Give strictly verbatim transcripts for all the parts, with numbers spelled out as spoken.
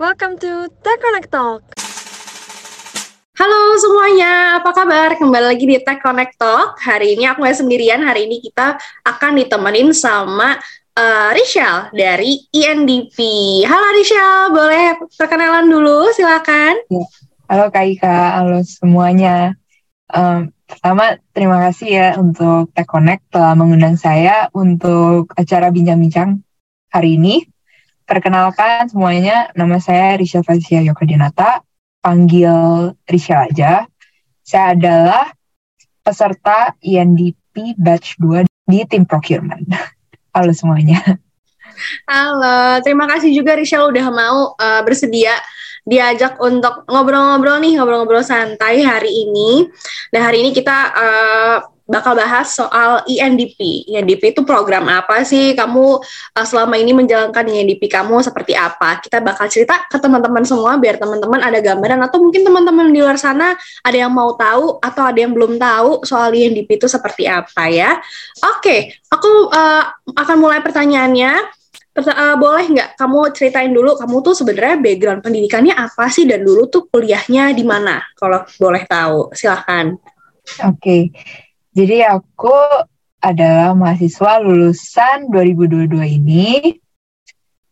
Welcome to Tech Connect Talk. Halo semuanya, apa kabar? Kembali lagi di Tech Connect Talk. Hari ini aku gak sendirian, hari ini kita akan ditemenin sama uh, Rishel dari I N D P. Halo Rishel, boleh perkenalan dulu, silakan. Halo Kak Ika, halo semuanya. Um, pertama, terima kasih ya untuk Tech Connect telah mengundang saya untuk acara bincang-bincang hari ini. Perkenalkan semuanya, nama saya Rishel Fazia Yoko Dinata, panggil Rishel aja. Saya adalah peserta I N D P Batch dua di tim procurement. Halo semuanya. Halo, terima kasih juga Rishel udah mau uh, bersedia diajak untuk ngobrol-ngobrol nih, ngobrol-ngobrol santai hari ini. Dan hari ini kita Uh, bakal bahas soal I N D P. I N D P itu program apa sih? Kamu uh, selama ini menjalankan I N D P kamu seperti apa? Kita bakal cerita ke teman-teman semua biar teman-teman ada gambaran, atau mungkin teman-teman di luar sana ada yang mau tahu atau ada yang belum tahu soal I N D P itu seperti apa ya. Oke, aku uh, akan mulai pertanyaannya. Perta- uh, boleh nggak kamu ceritain dulu, kamu tuh sebenarnya background pendidikannya apa sih dan dulu tuh kuliahnya di mana? Kalau boleh tahu, silahkan. Oke. Okay. Jadi aku adalah mahasiswa lulusan dua ribu dua puluh dua ini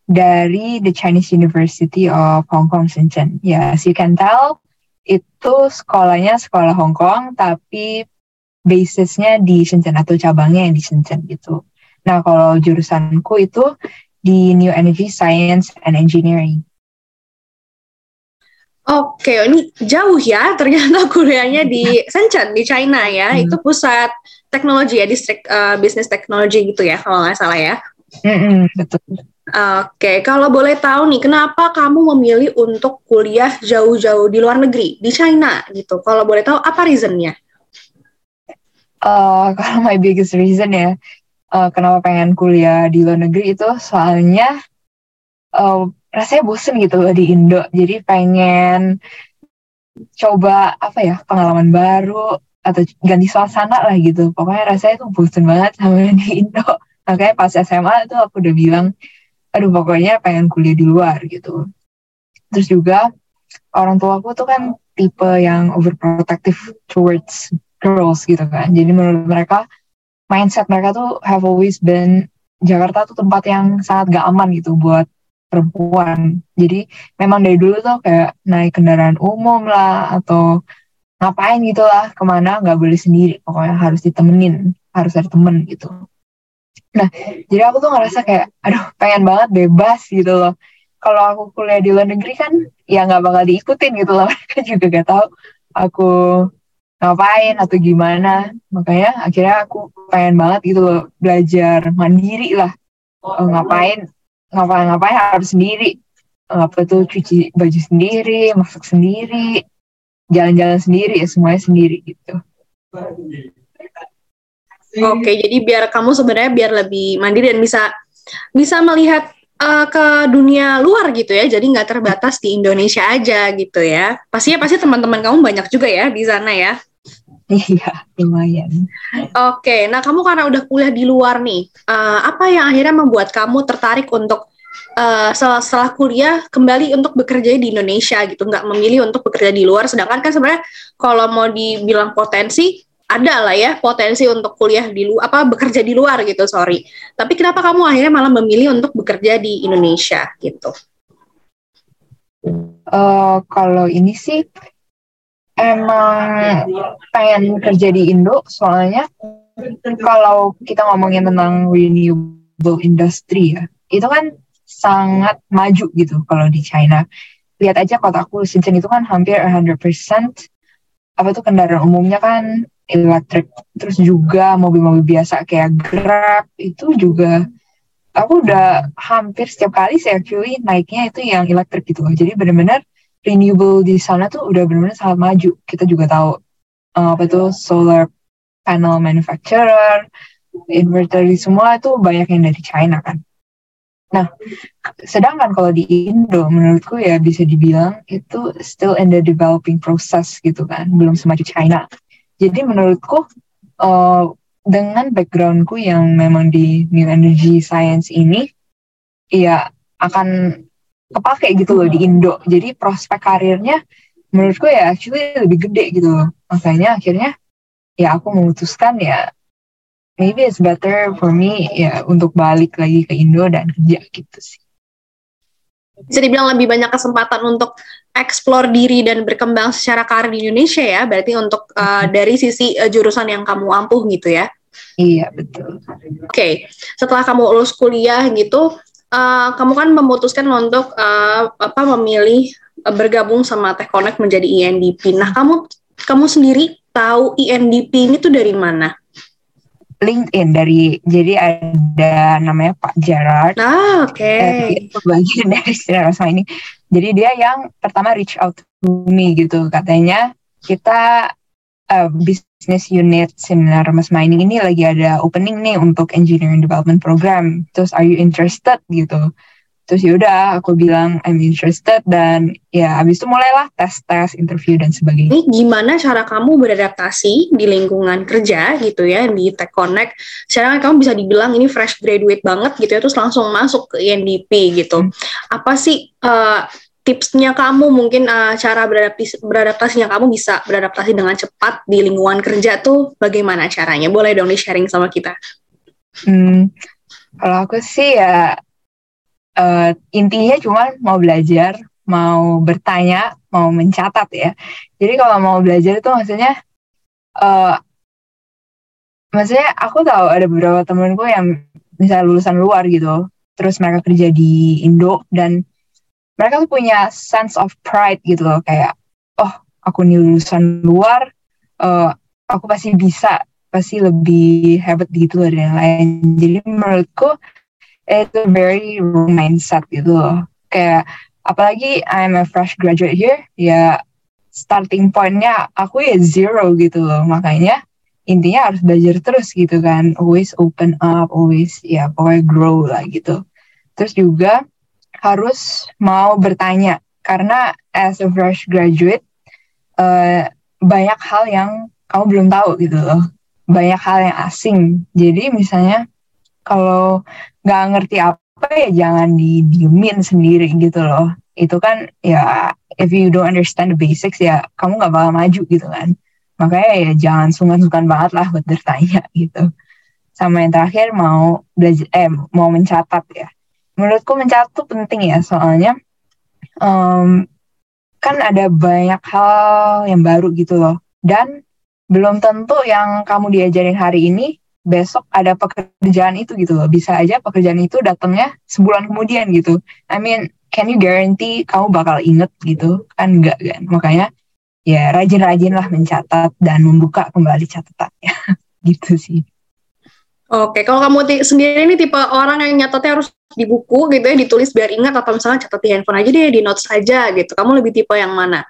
dari The Chinese University of Hong Kong, Shenzhen. Ya, as you can tell, itu sekolahnya sekolah Hong Kong, tapi basisnya di Shenzhen atau cabangnya di Shenzhen gitu. Nah, kalau jurusanku itu di New Energy Science and Engineering. Oke, ini jauh ya, ternyata kuliahnya di Shenzhen, di China ya, hmm. Itu pusat teknologi ya, distrik uh, bisnis teknologi gitu ya, kalau nggak salah ya. Hmm, betul. Oke, kalau boleh tahu nih, kenapa kamu memilih untuk kuliah jauh-jauh di luar negeri, di China gitu, kalau boleh tahu apa reasonnya? Uh, kalau my biggest reason ya, uh, kenapa pengen kuliah di luar negeri itu soalnya Uh, rasanya bosen gitu loh di Indo, jadi pengen coba apa ya, pengalaman baru atau ganti suasana lah gitu. Pokoknya rasanya tuh bosen banget sama di Indo, makanya pas S M A tuh aku udah bilang aduh pokoknya pengen kuliah di luar gitu. Terus juga orang tua aku tuh kan tipe yang overprotective towards girls gitu kan, jadi menurut mereka mindset mereka tuh have always been Jakarta tuh tempat yang sangat gak aman gitu buat perempuan. Jadi memang dari dulu tuh kayak naik kendaraan umum lah atau ngapain gitu lah, kemana gak boleh sendiri, pokoknya harus ditemenin, harus ada temen gitu. Nah jadi aku tuh ngerasa kayak aduh pengen banget bebas gitu loh. Kalau aku kuliah di luar negeri kan ya gak bakal diikutin gitu loh, mereka juga gak tahu aku ngapain atau gimana. Makanya akhirnya aku pengen banget gitu loh belajar mandiri lah, oh, ngapain ngapa-ngapain harus sendiri, apa tuh cuci baju sendiri, masak sendiri, jalan-jalan sendiri, ya semuanya sendiri gitu. Oke, jadi biar kamu sebenarnya biar lebih mandiri dan bisa bisa melihat uh, ke dunia luar gitu ya, jadi nggak terbatas di Indonesia aja gitu ya. Pastinya pasti teman-teman kamu banyak juga ya di sana ya. Iya, lumayan. Oke, nah kamu karena udah kuliah di luar nih, uh, apa yang akhirnya membuat kamu tertarik untuk uh, setelah, setelah kuliah kembali untuk bekerja di Indonesia gitu, nggak memilih untuk bekerja di luar, sedangkan kan sebenarnya kalau mau dibilang potensi, ada lah ya potensi untuk kuliah di luar, apa bekerja di luar gitu, sorry. Tapi kenapa kamu akhirnya malah memilih untuk bekerja di Indonesia gitu? Uh, kalau ini sih emang pengen kerja di Indo, soalnya kalau kita ngomongin tentang renewable industry ya, itu kan sangat maju gitu kalau di China. Lihat aja kotaku, Shenzhen itu kan hampir one hundred percent apa tuh kendaraan umumnya kan elektrik. Terus juga mobil-mobil biasa kayak Grab itu juga aku udah hampir setiap kali saya actually naiknya itu yang elektrik gitu loh. Jadi benar-benar renewable di sana tuh udah benar-benar sangat maju. Kita juga tahu uh, apa tuh solar panel manufacturer, inverter, semua itu banyak yang dari China kan. Nah, sedangkan kalau di Indo menurutku ya bisa dibilang itu still in the developing process gitu kan, belum semaju China. Jadi menurutku uh, dengan backgroundku yang memang di New Energy Science ini, ya akan kepake gitu loh di Indo. Jadi prospek karirnya menurutku ya actually lebih gede gitu loh. Makanya akhirnya ya aku memutuskan ya maybe it's better for me ya untuk balik lagi ke Indo dan kerja gitu sih. Bisa dibilang lebih banyak kesempatan untuk eksplor diri dan berkembang secara karir di Indonesia ya, berarti untuk uh, dari sisi uh, jurusan yang kamu ampuh gitu ya. Iya, betul. Oke, okay. Setelah kamu lulus kuliah gitu, uh, kamu kan memutuskan untuk uh, apa memilih uh, bergabung sama Tech Connect menjadi I N D P. Nah, kamu kamu sendiri tahu I N D P ini tuh dari mana? LinkedIn dari, jadi ada namanya Pak Gerard. Ah, oke. Okay. Itu bagian dari Sinarosma ini. Jadi dia yang pertama reach out to me gitu. Katanya kita uh, business unit Sinarosma Mining ini lagi ada opening nih untuk engineering development program. Terus are you interested gitu. Terus yaudah aku bilang I'm interested dan ya abis itu mulailah tes-tes, interview dan sebagainya. Ini gimana cara kamu beradaptasi di lingkungan kerja gitu ya di Tech Connect? Sekarang kamu bisa dibilang ini fresh graduate banget gitu ya, terus langsung masuk ke I N D P gitu. Hmm. Apa sih uh, tipsnya kamu mungkin uh, cara beradaptasi, beradaptasinya kamu bisa beradaptasi dengan cepat di lingkungan kerja tuh bagaimana caranya? Boleh dong di-sharing sama kita? Hmm, kalau aku sih ya Uh, intinya cuma mau belajar, mau bertanya, mau mencatat ya. Jadi kalau mau belajar itu maksudnya, uh, maksudnya aku tahu ada beberapa temanku yang misalnya lulusan luar gitu, terus mereka kerja di Indo dan mereka tuh punya sense of pride gitu loh, kayak, oh aku nih lulusan luar, uh, aku pasti bisa, pasti lebih hebat gitu loh dan lain. Jadi menurutku it's a very wrong mindset gitu loh. Kayak apalagi I'm a fresh graduate here, ya starting point-nya aku ya zero gitu loh. Makanya intinya harus belajar terus gitu kan. Always open up, always ya pokoknya grow lah gitu. Terus juga harus mau bertanya. Karena as a fresh graduate, uh, banyak hal yang kamu belum tahu gitu loh. Banyak hal yang asing. Jadi misalnya kalau nggak ngerti apa ya jangan didiemin sendiri gitu loh. Itu kan ya if you don't understand the basics ya kamu nggak bakal maju gitu kan. Makanya ya jangan sungkan-sungkan banget lah buat bertanya gitu. Sama yang terakhir mau belajar, eh mau mencatat ya. Menurutku mencatat tuh penting ya soalnya um, kan ada banyak hal yang baru gitu loh. Dan belum tentu yang kamu diajarin hari ini besok ada pekerjaan itu gitu loh. Bisa aja pekerjaan itu datangnya sebulan kemudian gitu. I mean, can you guarantee kamu bakal inget gitu? Kan enggak kan. Makanya ya rajin-rajinlah mencatat dan membuka kembali catatannya. Gitu sih. Oke, kalau kamu t- sendiri ini tipe orang yang nyatetnya harus di buku gitu ya, ditulis biar ingat, atau misalnya catat di handphone aja deh, di notes aja gitu. Kamu lebih tipe yang mana?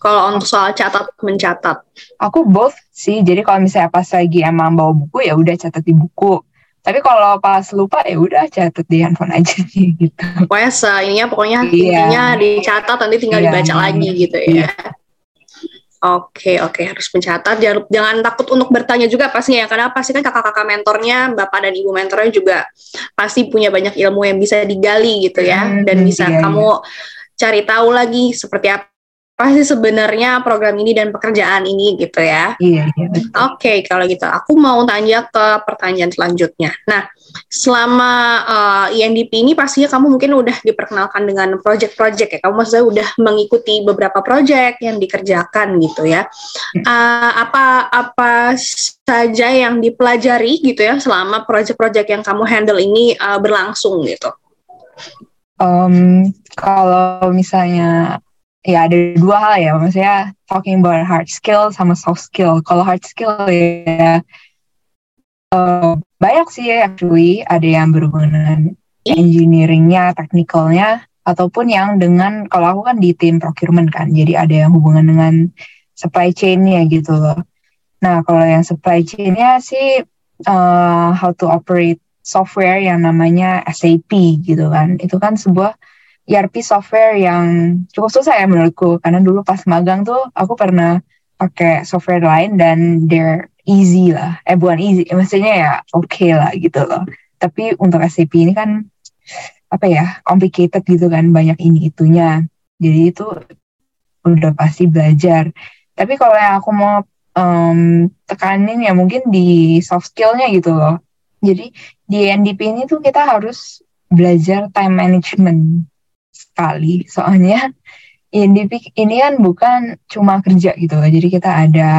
Kalau untuk soal catat mencatat, aku both sih. Jadi kalau misalnya pas lagi emang bawa buku ya udah catat di buku. Tapi kalau pas lupa ya udah catat di handphone aja gitu. Pokoknya seininya pokoknya yeah. Intinya dicatat nanti tinggal yeah. dibaca lagi gitu ya. Oke yeah. oke okay, okay. Harus mencatat. Jangan, jangan takut untuk bertanya juga pastinya ya. Karena pasti kan kakak-kakak mentornya, bapak dan ibu mentornya juga pasti punya banyak ilmu yang bisa digali gitu ya. Mm, dan bisa yeah, kamu yeah. cari tahu lagi seperti apa pasti sebenarnya program ini dan pekerjaan ini gitu ya. Iya. iya Oke, okay, kalau gitu aku mau tanya ke pertanyaan selanjutnya. Nah, selama uh, I N D P ini pastinya kamu mungkin udah diperkenalkan dengan project-project ya. Kamu maksudnya udah mengikuti beberapa project yang dikerjakan gitu ya. Uh, apa apa saja yang dipelajari gitu ya selama project-project yang kamu handle ini uh, berlangsung gitu? Um, kalau misalnya ya ada dua hal ya, maksudnya talking about hard skill sama soft skill. Kalau hard skill ya uh, banyak sih ya actually, ada yang berhubungan engineering-nya, technical-nya, ataupun yang dengan, kalau aku kan di tim procurement kan, jadi ada yang hubungan dengan supply chain-nya gitu loh. Nah kalau yang supply chain-nya sih uh, how to operate software yang namanya S A P gitu kan, itu kan sebuah E R P software yang cukup susah ya menurutku, karena dulu pas magang tuh aku pernah pakai software lain dan they're easy lah, eh bukan easy, maksudnya ya oke okay lah gitu loh. Tapi untuk S A P ini kan apa ya, complicated gitu kan, banyak ini itunya. Jadi itu udah pasti belajar. Tapi kalau yang aku mau um, tekanin ya mungkin di soft skill-nya gitu loh. Jadi di I N D P ini tuh kita harus belajar time management sekali. Soalnya I N D P ini kan bukan cuma kerja gitu loh. Jadi kita ada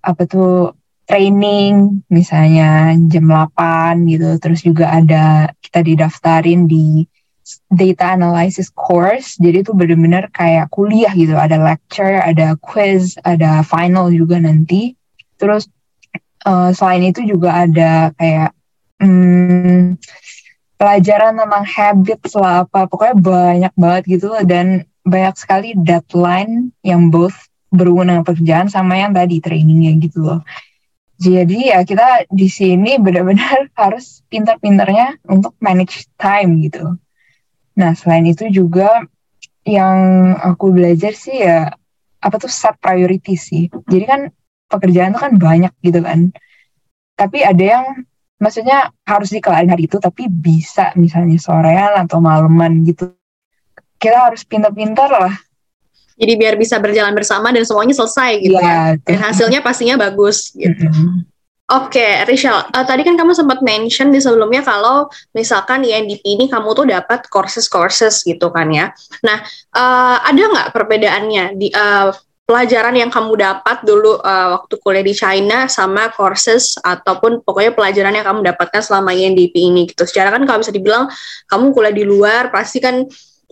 apa tuh training misalnya jam delapan gitu. Terus juga ada kita didaftarin di data analysis course, jadi itu benar-benar kayak kuliah gitu, ada lecture, ada quiz, ada final juga nanti. Terus uh, selain itu juga ada kayak hmm, pelajaran tentang habit lah apa, pokoknya banyak banget gitu, dan banyak sekali deadline yang both berhubungan dengan pekerjaan sama yang tadi trainingnya gitu loh. Jadi ya kita di sini benar-benar harus pintar-pintarnya untuk manage time gitu. Nah, selain itu juga yang aku belajar sih ya, apa tuh, set priority sih. Jadi kan pekerjaan tuh kan banyak gitu kan. Tapi ada yang, maksudnya harus dikelarin hari itu, tapi bisa misalnya sorean atau malaman gitu. Kita harus pintar-pintar lah. Jadi biar bisa berjalan bersama dan semuanya selesai gitu ya. Kan? Dan hasilnya pastinya bagus gitu. Mm-hmm. Oke, okay, Rishel, uh, tadi kan kamu sempat mention di sebelumnya kalau misalkan I N D P ini kamu tuh dapat courses-courses gitu kan ya. Nah, uh, ada nggak perbedaannya di uh, pelajaran yang kamu dapat dulu uh, waktu kuliah di China sama courses ataupun pokoknya pelajaran yang kamu dapatkan selama I N D P ini gitu? Secara kan kalau bisa dibilang kamu kuliah di luar, pasti kan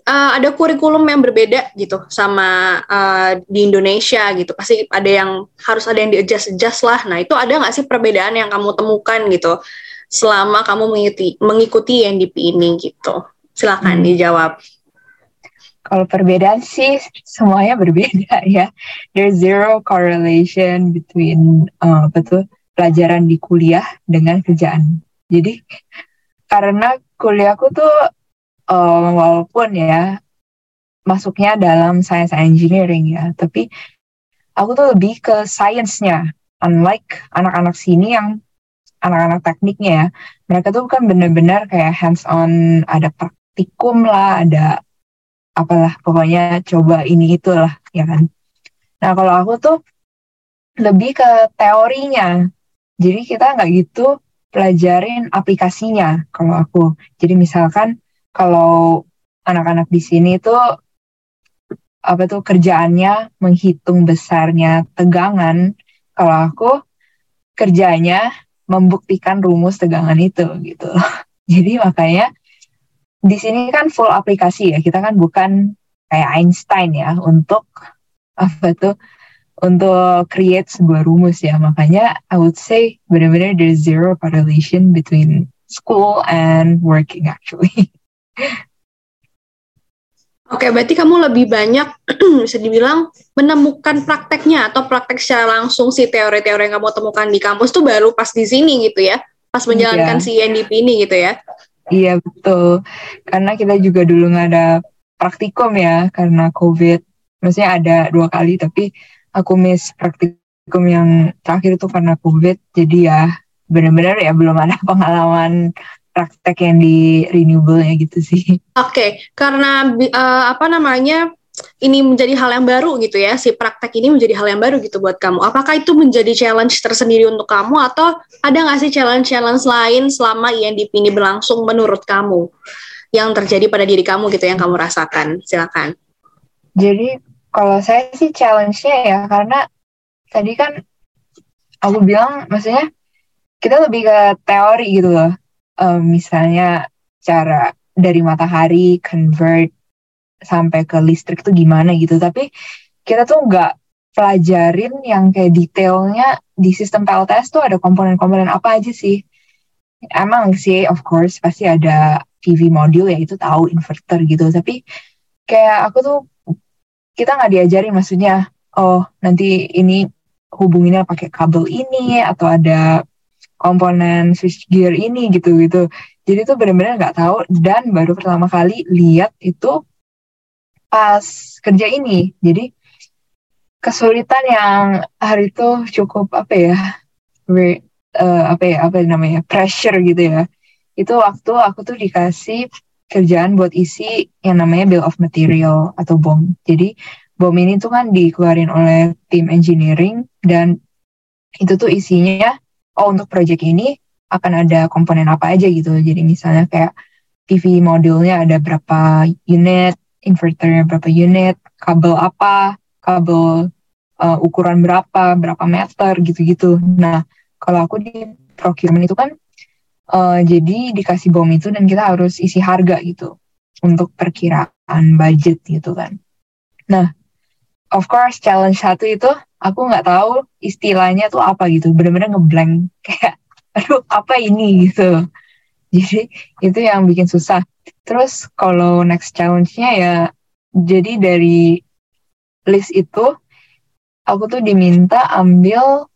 uh, ada kurikulum yang berbeda gitu sama uh, di Indonesia gitu. Pasti ada yang harus ada yang di-adjust-adjust lah. Nah, itu ada nggak sih perbedaan yang kamu temukan gitu selama kamu mengikuti, mengikuti I N D P ini gitu? Silakan hmm. dijawab. Kalau perbedaan sih semuanya berbeda ya. There's zero correlation between uh, betul pelajaran di kuliah dengan kerjaan. Jadi karena kuliahku tuh uh, walaupun ya masuknya dalam science and engineering ya, tapi aku tuh lebih ke science-nya. Unlike anak-anak sini yang anak-anak tekniknya ya, mereka tuh kan benar-benar kayak hands on, ada praktikum lah, ada apalah, pokoknya coba ini itulah ya kan. Nah kalau aku tuh lebih ke teorinya, jadi kita nggak gitu pelajarin aplikasinya kalau aku. Jadi misalkan kalau anak-anak di sini tuh apa tuh kerjaannya menghitung besarnya tegangan, kalau aku kerjanya membuktikan rumus tegangan itu gitu. Jadi makanya di sini kan full aplikasi ya, kita kan bukan kayak Einstein ya untuk apa tuh untuk create sebuah rumus ya. Makanya I would say benar-benar there's zero correlation between school and working actually. Oke, okay, berarti kamu lebih banyak bisa dibilang menemukan prakteknya atau praktek secara langsung si teori-teori yang kamu temukan di kampus tuh baru pas di sini gitu ya, pas menjalankan yeah. si I N D P ini gitu ya. Iya betul, karena kita juga dulu nggak ada praktikum ya karena COVID, maksudnya ada dua kali tapi aku miss praktikum yang terakhir itu karena COVID. Jadi ya benar-benar ya belum ada pengalaman praktek yang di renewable-nya gitu sih. Oke, okay, karena uh, apa namanya ini menjadi hal yang baru gitu ya, si praktek ini menjadi hal yang baru gitu buat kamu. Apakah itu menjadi challenge tersendiri untuk kamu atau ada nggak sih challenge-challenge lain selama I N D P ini berlangsung menurut kamu yang terjadi pada diri kamu gitu yang kamu rasakan? Silakan. Jadi kalau saya sih challenge-nya ya karena tadi kan aku bilang maksudnya kita lebih ke teori gitu loh. Um, misalnya cara dari matahari convert sampai ke listrik tuh gimana gitu, tapi kita tuh nggak pelajarin yang kayak detailnya di sistem P L T S tuh ada komponen-komponen apa aja sih. Emang sih of course pasti ada P V module ya, itu tahu inverter gitu, tapi kayak aku tuh kita nggak diajarin maksudnya oh nanti ini hubunginnya pakai kabel ini atau ada komponen switchgear ini gitu-gitu. Jadi tuh benar-benar nggak tahu dan baru pertama kali lihat itu pas kerja ini. Jadi kesulitan yang hari itu cukup apa ya, re, uh, apa ya apa namanya pressure gitu ya, itu waktu aku tuh dikasih kerjaan buat isi yang namanya bill of material atau B O M. Jadi B O M ini tuh kan dikeluarin oleh tim engineering, dan itu tuh isinya, oh untuk project ini akan ada komponen apa aja gitu. Jadi misalnya kayak P V modulnya ada berapa unit, inverternya berapa unit, kabel apa, kabel uh, ukuran berapa, berapa meter gitu-gitu. Nah kalau aku di procurement itu kan Uh, jadi dikasih B O M itu dan kita harus isi harga gitu untuk perkiraan budget gitu kan. Nah, of course challenge satu itu aku nggak tahu istilahnya tuh apa gitu, benar-benar ngeblank kayak, aduh apa ini gitu. Jadi itu yang bikin susah. Terus kalau next challenge-nya ya, jadi dari list itu aku tuh diminta ambil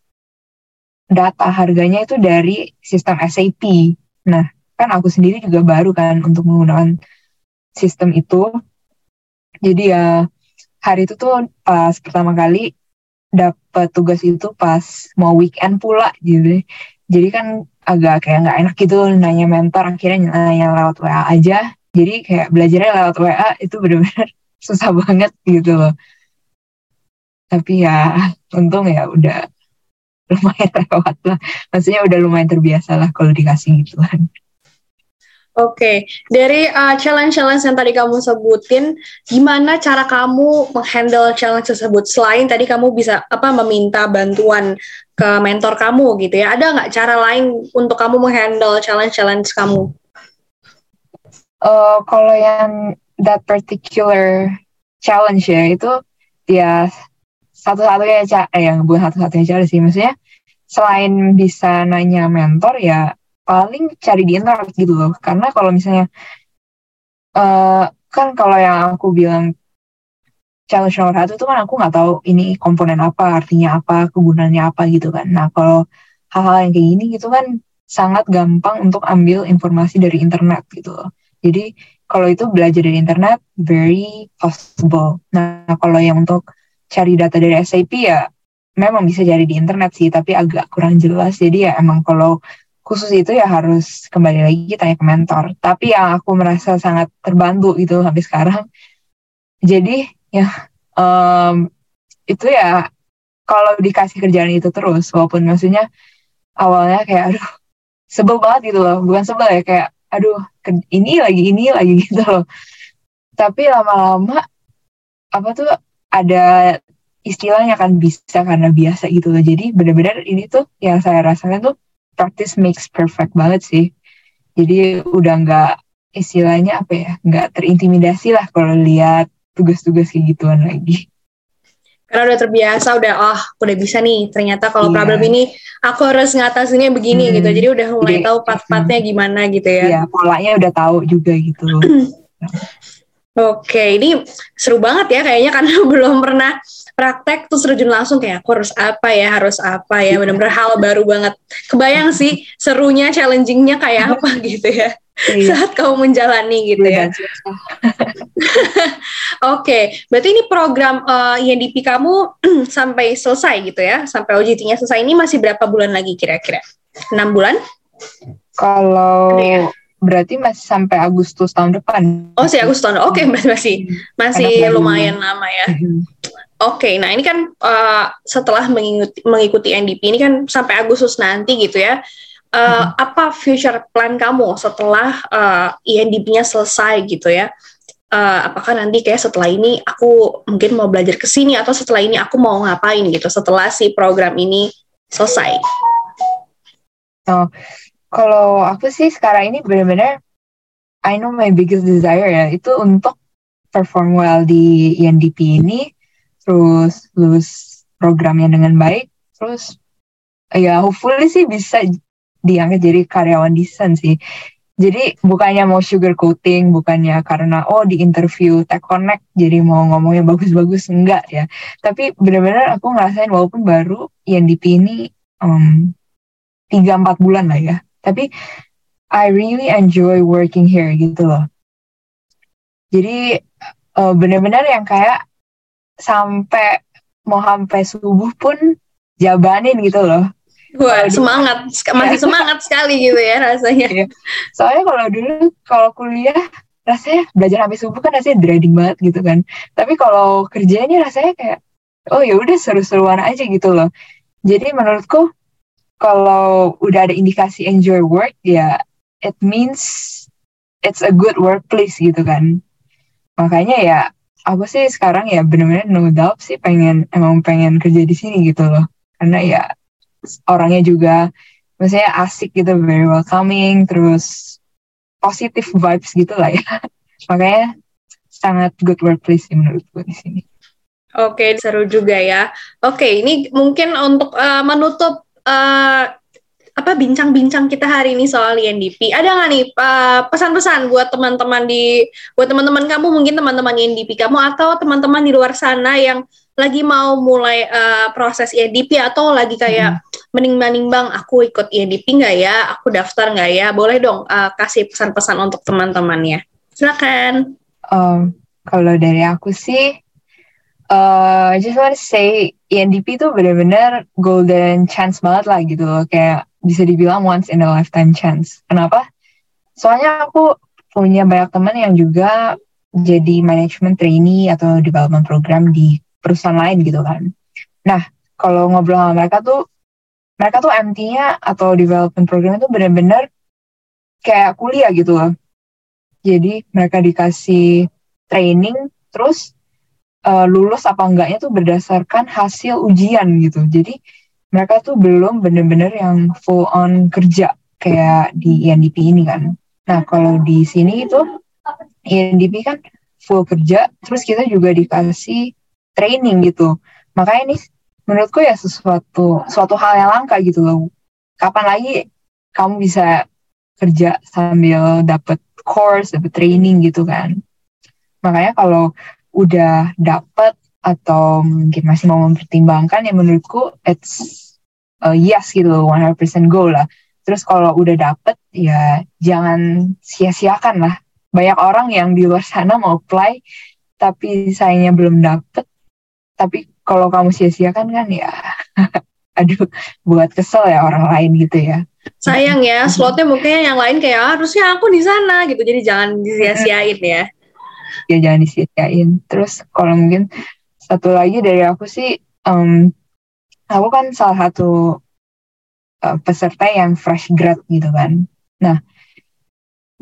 data harganya itu dari sistem S A P. Nah, kan aku sendiri juga baru kan untuk menggunakan sistem itu. Jadi ya hari itu tuh pas pertama kali dapat tugas itu pas mau weekend pula gitu. Jadi kan agak kayak nggak enak gitu nanya mentor, akhirnya nanya lewat W A aja. Jadi kayak belajarnya lewat W A itu benar-benar susah banget gitu loh. Tapi ya untung ya udah lumayan lewat lah, maksudnya udah lumayan terbiasa lah kalau dikasih gitu kan. Oke, okay. Dari uh, challenge-challenge yang tadi kamu sebutin, gimana cara kamu menghandle challenge tersebut? Selain tadi kamu bisa apa meminta bantuan ke mentor kamu gitu ya, ada nggak cara lain untuk kamu menghandle challenge-challenge kamu? Uh, kalau yang that particular challenge ya itu ya satu-satunya cara, eh, yang bukan satu-satunya cara sih, maksudnya selain bisa nanya mentor ya paling cari di internet gitu loh. Karena kalau misalnya uh, kan kalau yang aku bilang challenge nomor satu itu kan aku nggak tahu ini komponen apa, artinya apa, kegunaannya apa gitu kan. Nah kalau hal-hal yang kayak gini gitu kan sangat gampang untuk ambil informasi dari internet gitu loh. Jadi kalau itu belajar dari internet very possible. Nah kalau yang untuk cari data dari S A P ya memang bisa cari di internet sih, tapi agak kurang jelas. Jadi ya emang kalau khusus itu ya harus kembali lagi tanya ke mentor. Tapi yang aku merasa sangat terbantu gitu sampai sekarang. Jadi ya um, itu ya kalau dikasih kerjaan itu terus, walaupun maksudnya awalnya kayak aduh sebel banget gitu loh. Bukan sebel ya, kayak aduh ini lagi ini lagi gitu loh. Tapi lama-lama apa tuh ada istilahnya kan bisa karena biasa gitu loh. Jadi benar-benar ini tuh yang saya rasakan tuh practice makes perfect banget sih. Jadi udah nggak istilahnya apa ya, nggak terintimidasi lah kalau lihat tugas-tugas kayak gituan lagi. Karena udah terbiasa, udah oh udah bisa nih. Ternyata kalau yeah. problem ini aku harus ngatasinnya begini hmm. gitu. Jadi udah mulai Jadi, tahu part-partnya hmm. gimana gitu ya. Iya, polanya udah tahu juga gitu. Oke, ini seru banget ya kayaknya karena belum pernah praktek terus terjun langsung kayak aku harus apa ya, harus apa ya, benar-benar hal baru banget. Kebayang sih serunya, challenging-nya kayak apa gitu ya. Saat kamu menjalani gitu ya. Oke, berarti ini program uh, I N D P kamu sampai selesai gitu ya, sampai O J T-nya selesai ini masih berapa bulan lagi kira-kira? enam bulan? Kalau berarti masih sampai Agustus tahun depan. Oh, sih Agustus tahun. Oke, okay, masih masih Anak lumayan lama ya. Oke, okay, nah ini kan uh, setelah mengikuti, mengikuti N D P ini kan sampai Agustus nanti gitu ya. Uh, apa future plan kamu setelah uh, I N D P-nya selesai gitu ya? Uh, apakah nanti kayak setelah ini aku mungkin mau belajar ke sini, atau setelah ini aku mau ngapain gitu setelah si program ini selesai? Oh. Kalau aku sih sekarang ini benar-benar I know my biggest desire ya itu untuk perform well di I N D P ini, terus lulus programnya dengan baik, terus ya hopefully sih bisa diangkat jadi karyawan desain sih. Jadi bukannya mau sugar coating, bukannya karena oh di interview Tech Connect jadi mau ngomongnya bagus-bagus, enggak ya. Tapi benar-benar aku ngerasain walaupun baru I N D P ini um, tiga sampai empat bulan lah ya. Tapi I really enjoy working here gitu loh. Jadi uh, benar-benar yang kayak sampai mau sampai subuh pun jabanin gitu loh. Wah, kalo semangat dulu, masih ya. Semangat sekali gitu ya rasanya. Soalnya kalau dulu kalau kuliah rasanya belajar sampai subuh kan rasanya dreading banget gitu kan. Tapi kalau kerjanya rasanya kayak oh ya udah seru-seruan aja gitu loh. Jadi menurutku kalau udah ada indikasi enjoy work ya it means it's a good workplace gitu kan. Makanya ya aku sih sekarang ya benar-benar no doubt sih pengen emang pengen kerja di sini gitu loh. Karena ya orangnya juga maksudnya asik gitu, very welcoming, terus positive vibes gitu lah ya. Makanya sangat good workplace sih menurutku di sini. Oke, seru juga ya. Oke, ini mungkin untuk uh, menutup uh, apa bincang-bincang kita hari ini soal I N D P. Ada nggak nih uh, pesan-pesan buat teman-teman di, buat teman-teman kamu mungkin teman-teman I N D P kamu atau teman-teman di luar sana yang lagi mau mulai uh, proses I N D P atau lagi kayak hmm. menimbang-nimbang aku ikut I N D P nggak ya, aku daftar nggak ya, boleh dong uh, kasih pesan-pesan untuk teman-temannya, silakan. Um, kalau dari aku sih, uh, just want to say I N D P tuh benar-benar golden chance banget lah gitu loh, kayak bisa dibilang once in a lifetime chance. Kenapa? Soalnya aku punya banyak teman yang juga jadi management trainee atau development program di perusahaan lain gitu kan. Nah, kalau ngobrol sama mereka tuh, mereka tuh M T-nya atau development program itu benar-benar kayak kuliah gitu loh. Jadi mereka dikasih training, terus uh, lulus apa enggaknya tuh berdasarkan hasil ujian gitu. Jadi mereka tuh belum benar-benar yang full on kerja kayak di I N D P ini kan. Nah, kalau di sini itu I N D P kan full kerja, terus kita juga dikasih training gitu. Makanya nih menurutku ya sesuatu suatu hal yang langka gitu loh. Kapan lagi kamu bisa kerja sambil dapat course, dapat training gitu kan. Makanya kalau udah dapat atau mungkin masih mau mempertimbangkan ya menurutku it's uh, yes gitu loh, one hundred percent go lah. Terus kalau udah dapat ya jangan sia-siakan lah. Banyak orang yang di luar sana mau apply tapi sayangnya belum dapat. Tapi kalau kamu sia-siakan kan ya, aduh, buat kesel ya orang lain gitu ya. Sayang ya, slotnya mungkin yang lain kayak ah, harusnya aku di sana gitu. Jadi jangan disia-siain ya. Ya jangan disia-siain. Terus kalau mungkin satu lagi dari aku sih, um, aku kan salah satu uh, peserta yang fresh grad gitu kan. Nah,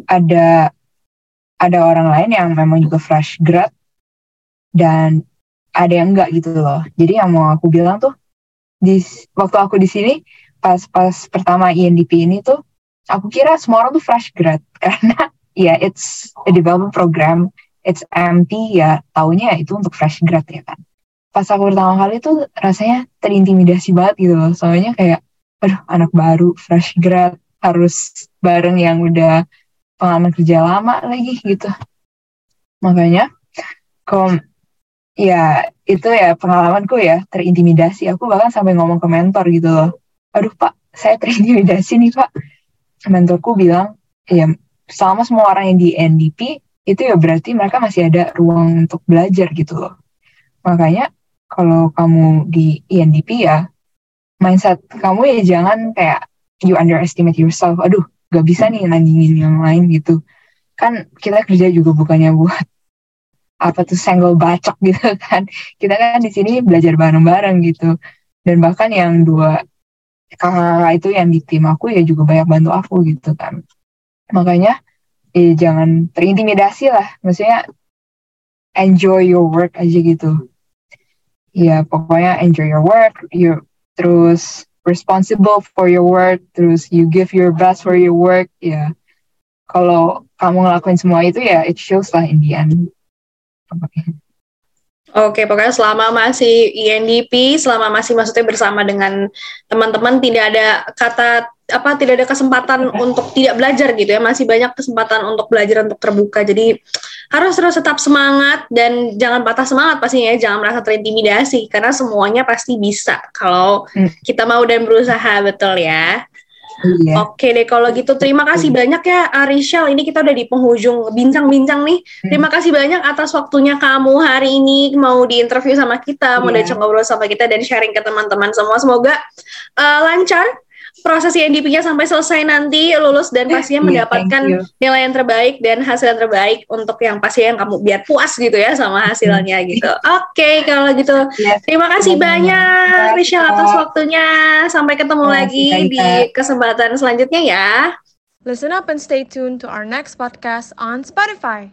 ada ada orang lain yang memang juga fresh grad dan ada yang enggak gitu loh. Jadi yang mau aku bilang tuh di waktu aku di sini pas-pas pertama I N D P ini tuh aku kira semua orang tuh fresh grad karena ya yeah, it's a development program, it's M T ya taunya itu untuk fresh grad ya kan. Pas aku pertama kali tuh rasanya terintimidasi banget gitu loh. Soalnya kayak aduh anak baru fresh grad harus bareng yang udah pengalaman kerja lama lagi gitu. Makanya kalau ya itu ya pengalamanku ya terintimidasi. Aku bahkan sampai ngomong ke mentor gitu loh. Aduh pak, saya terintimidasi nih pak. Mentorku bilang, ya selama semua orang yang di N D P itu ya berarti mereka masih ada ruang untuk belajar gitu loh. Makanya kalau kamu di I N D P ya mindset kamu ya jangan kayak you underestimate yourself. Aduh gak bisa nih nandingin yang lain gitu. Kan kita kerja juga bukannya buat apa tuh senggol bacok gitu kan, kita kan di sini belajar bareng-bareng gitu. Dan bahkan yang dua kakak-kakak itu yang di tim aku ya juga banyak bantu aku gitu kan. Makanya eh, jangan terintimidasi lah, maksudnya enjoy your work aja gitu ya. Pokoknya enjoy your work, you terus responsible for your work, terus you give your best for your work ya. Kalau kamu ngelakuin semua itu ya it shows lah in the end. Oke, pokoknya selama masih I N D P, selama masih maksudnya bersama dengan teman-teman, tidak ada kata apa, tidak ada kesempatan untuk tidak belajar gitu ya. Masih banyak kesempatan untuk belajar, untuk terbuka. Jadi harus terus tetap semangat dan jangan patah semangat pastinya. Jangan merasa terintimidasi karena semuanya pasti bisa kalau kita mau dan berusaha, betul ya. Iya. Oke deh kalau gitu, terima kasih banyak ya Rishel, ini kita udah di penghujung bincang-bincang nih. Terima kasih banyak atas waktunya kamu hari ini mau diinterview sama kita, mau diajak ngobrol sama kita dan sharing ke teman-teman semua. Semoga uh, lancar proses I N D P-nya sampai selesai nanti lulus dan pastinya yeah, mendapatkan nilai yang terbaik dan hasil yang terbaik untuk yang pastinya yang kamu biar puas gitu ya sama hasilnya gitu. Oke, okay, kalau gitu yeah. terima kasih yeah. banyak yeah. Rishel atas waktunya. Sampai ketemu yeah. lagi yeah. di kesempatan selanjutnya ya. Listen up and stay tuned to our next podcast on Spotify.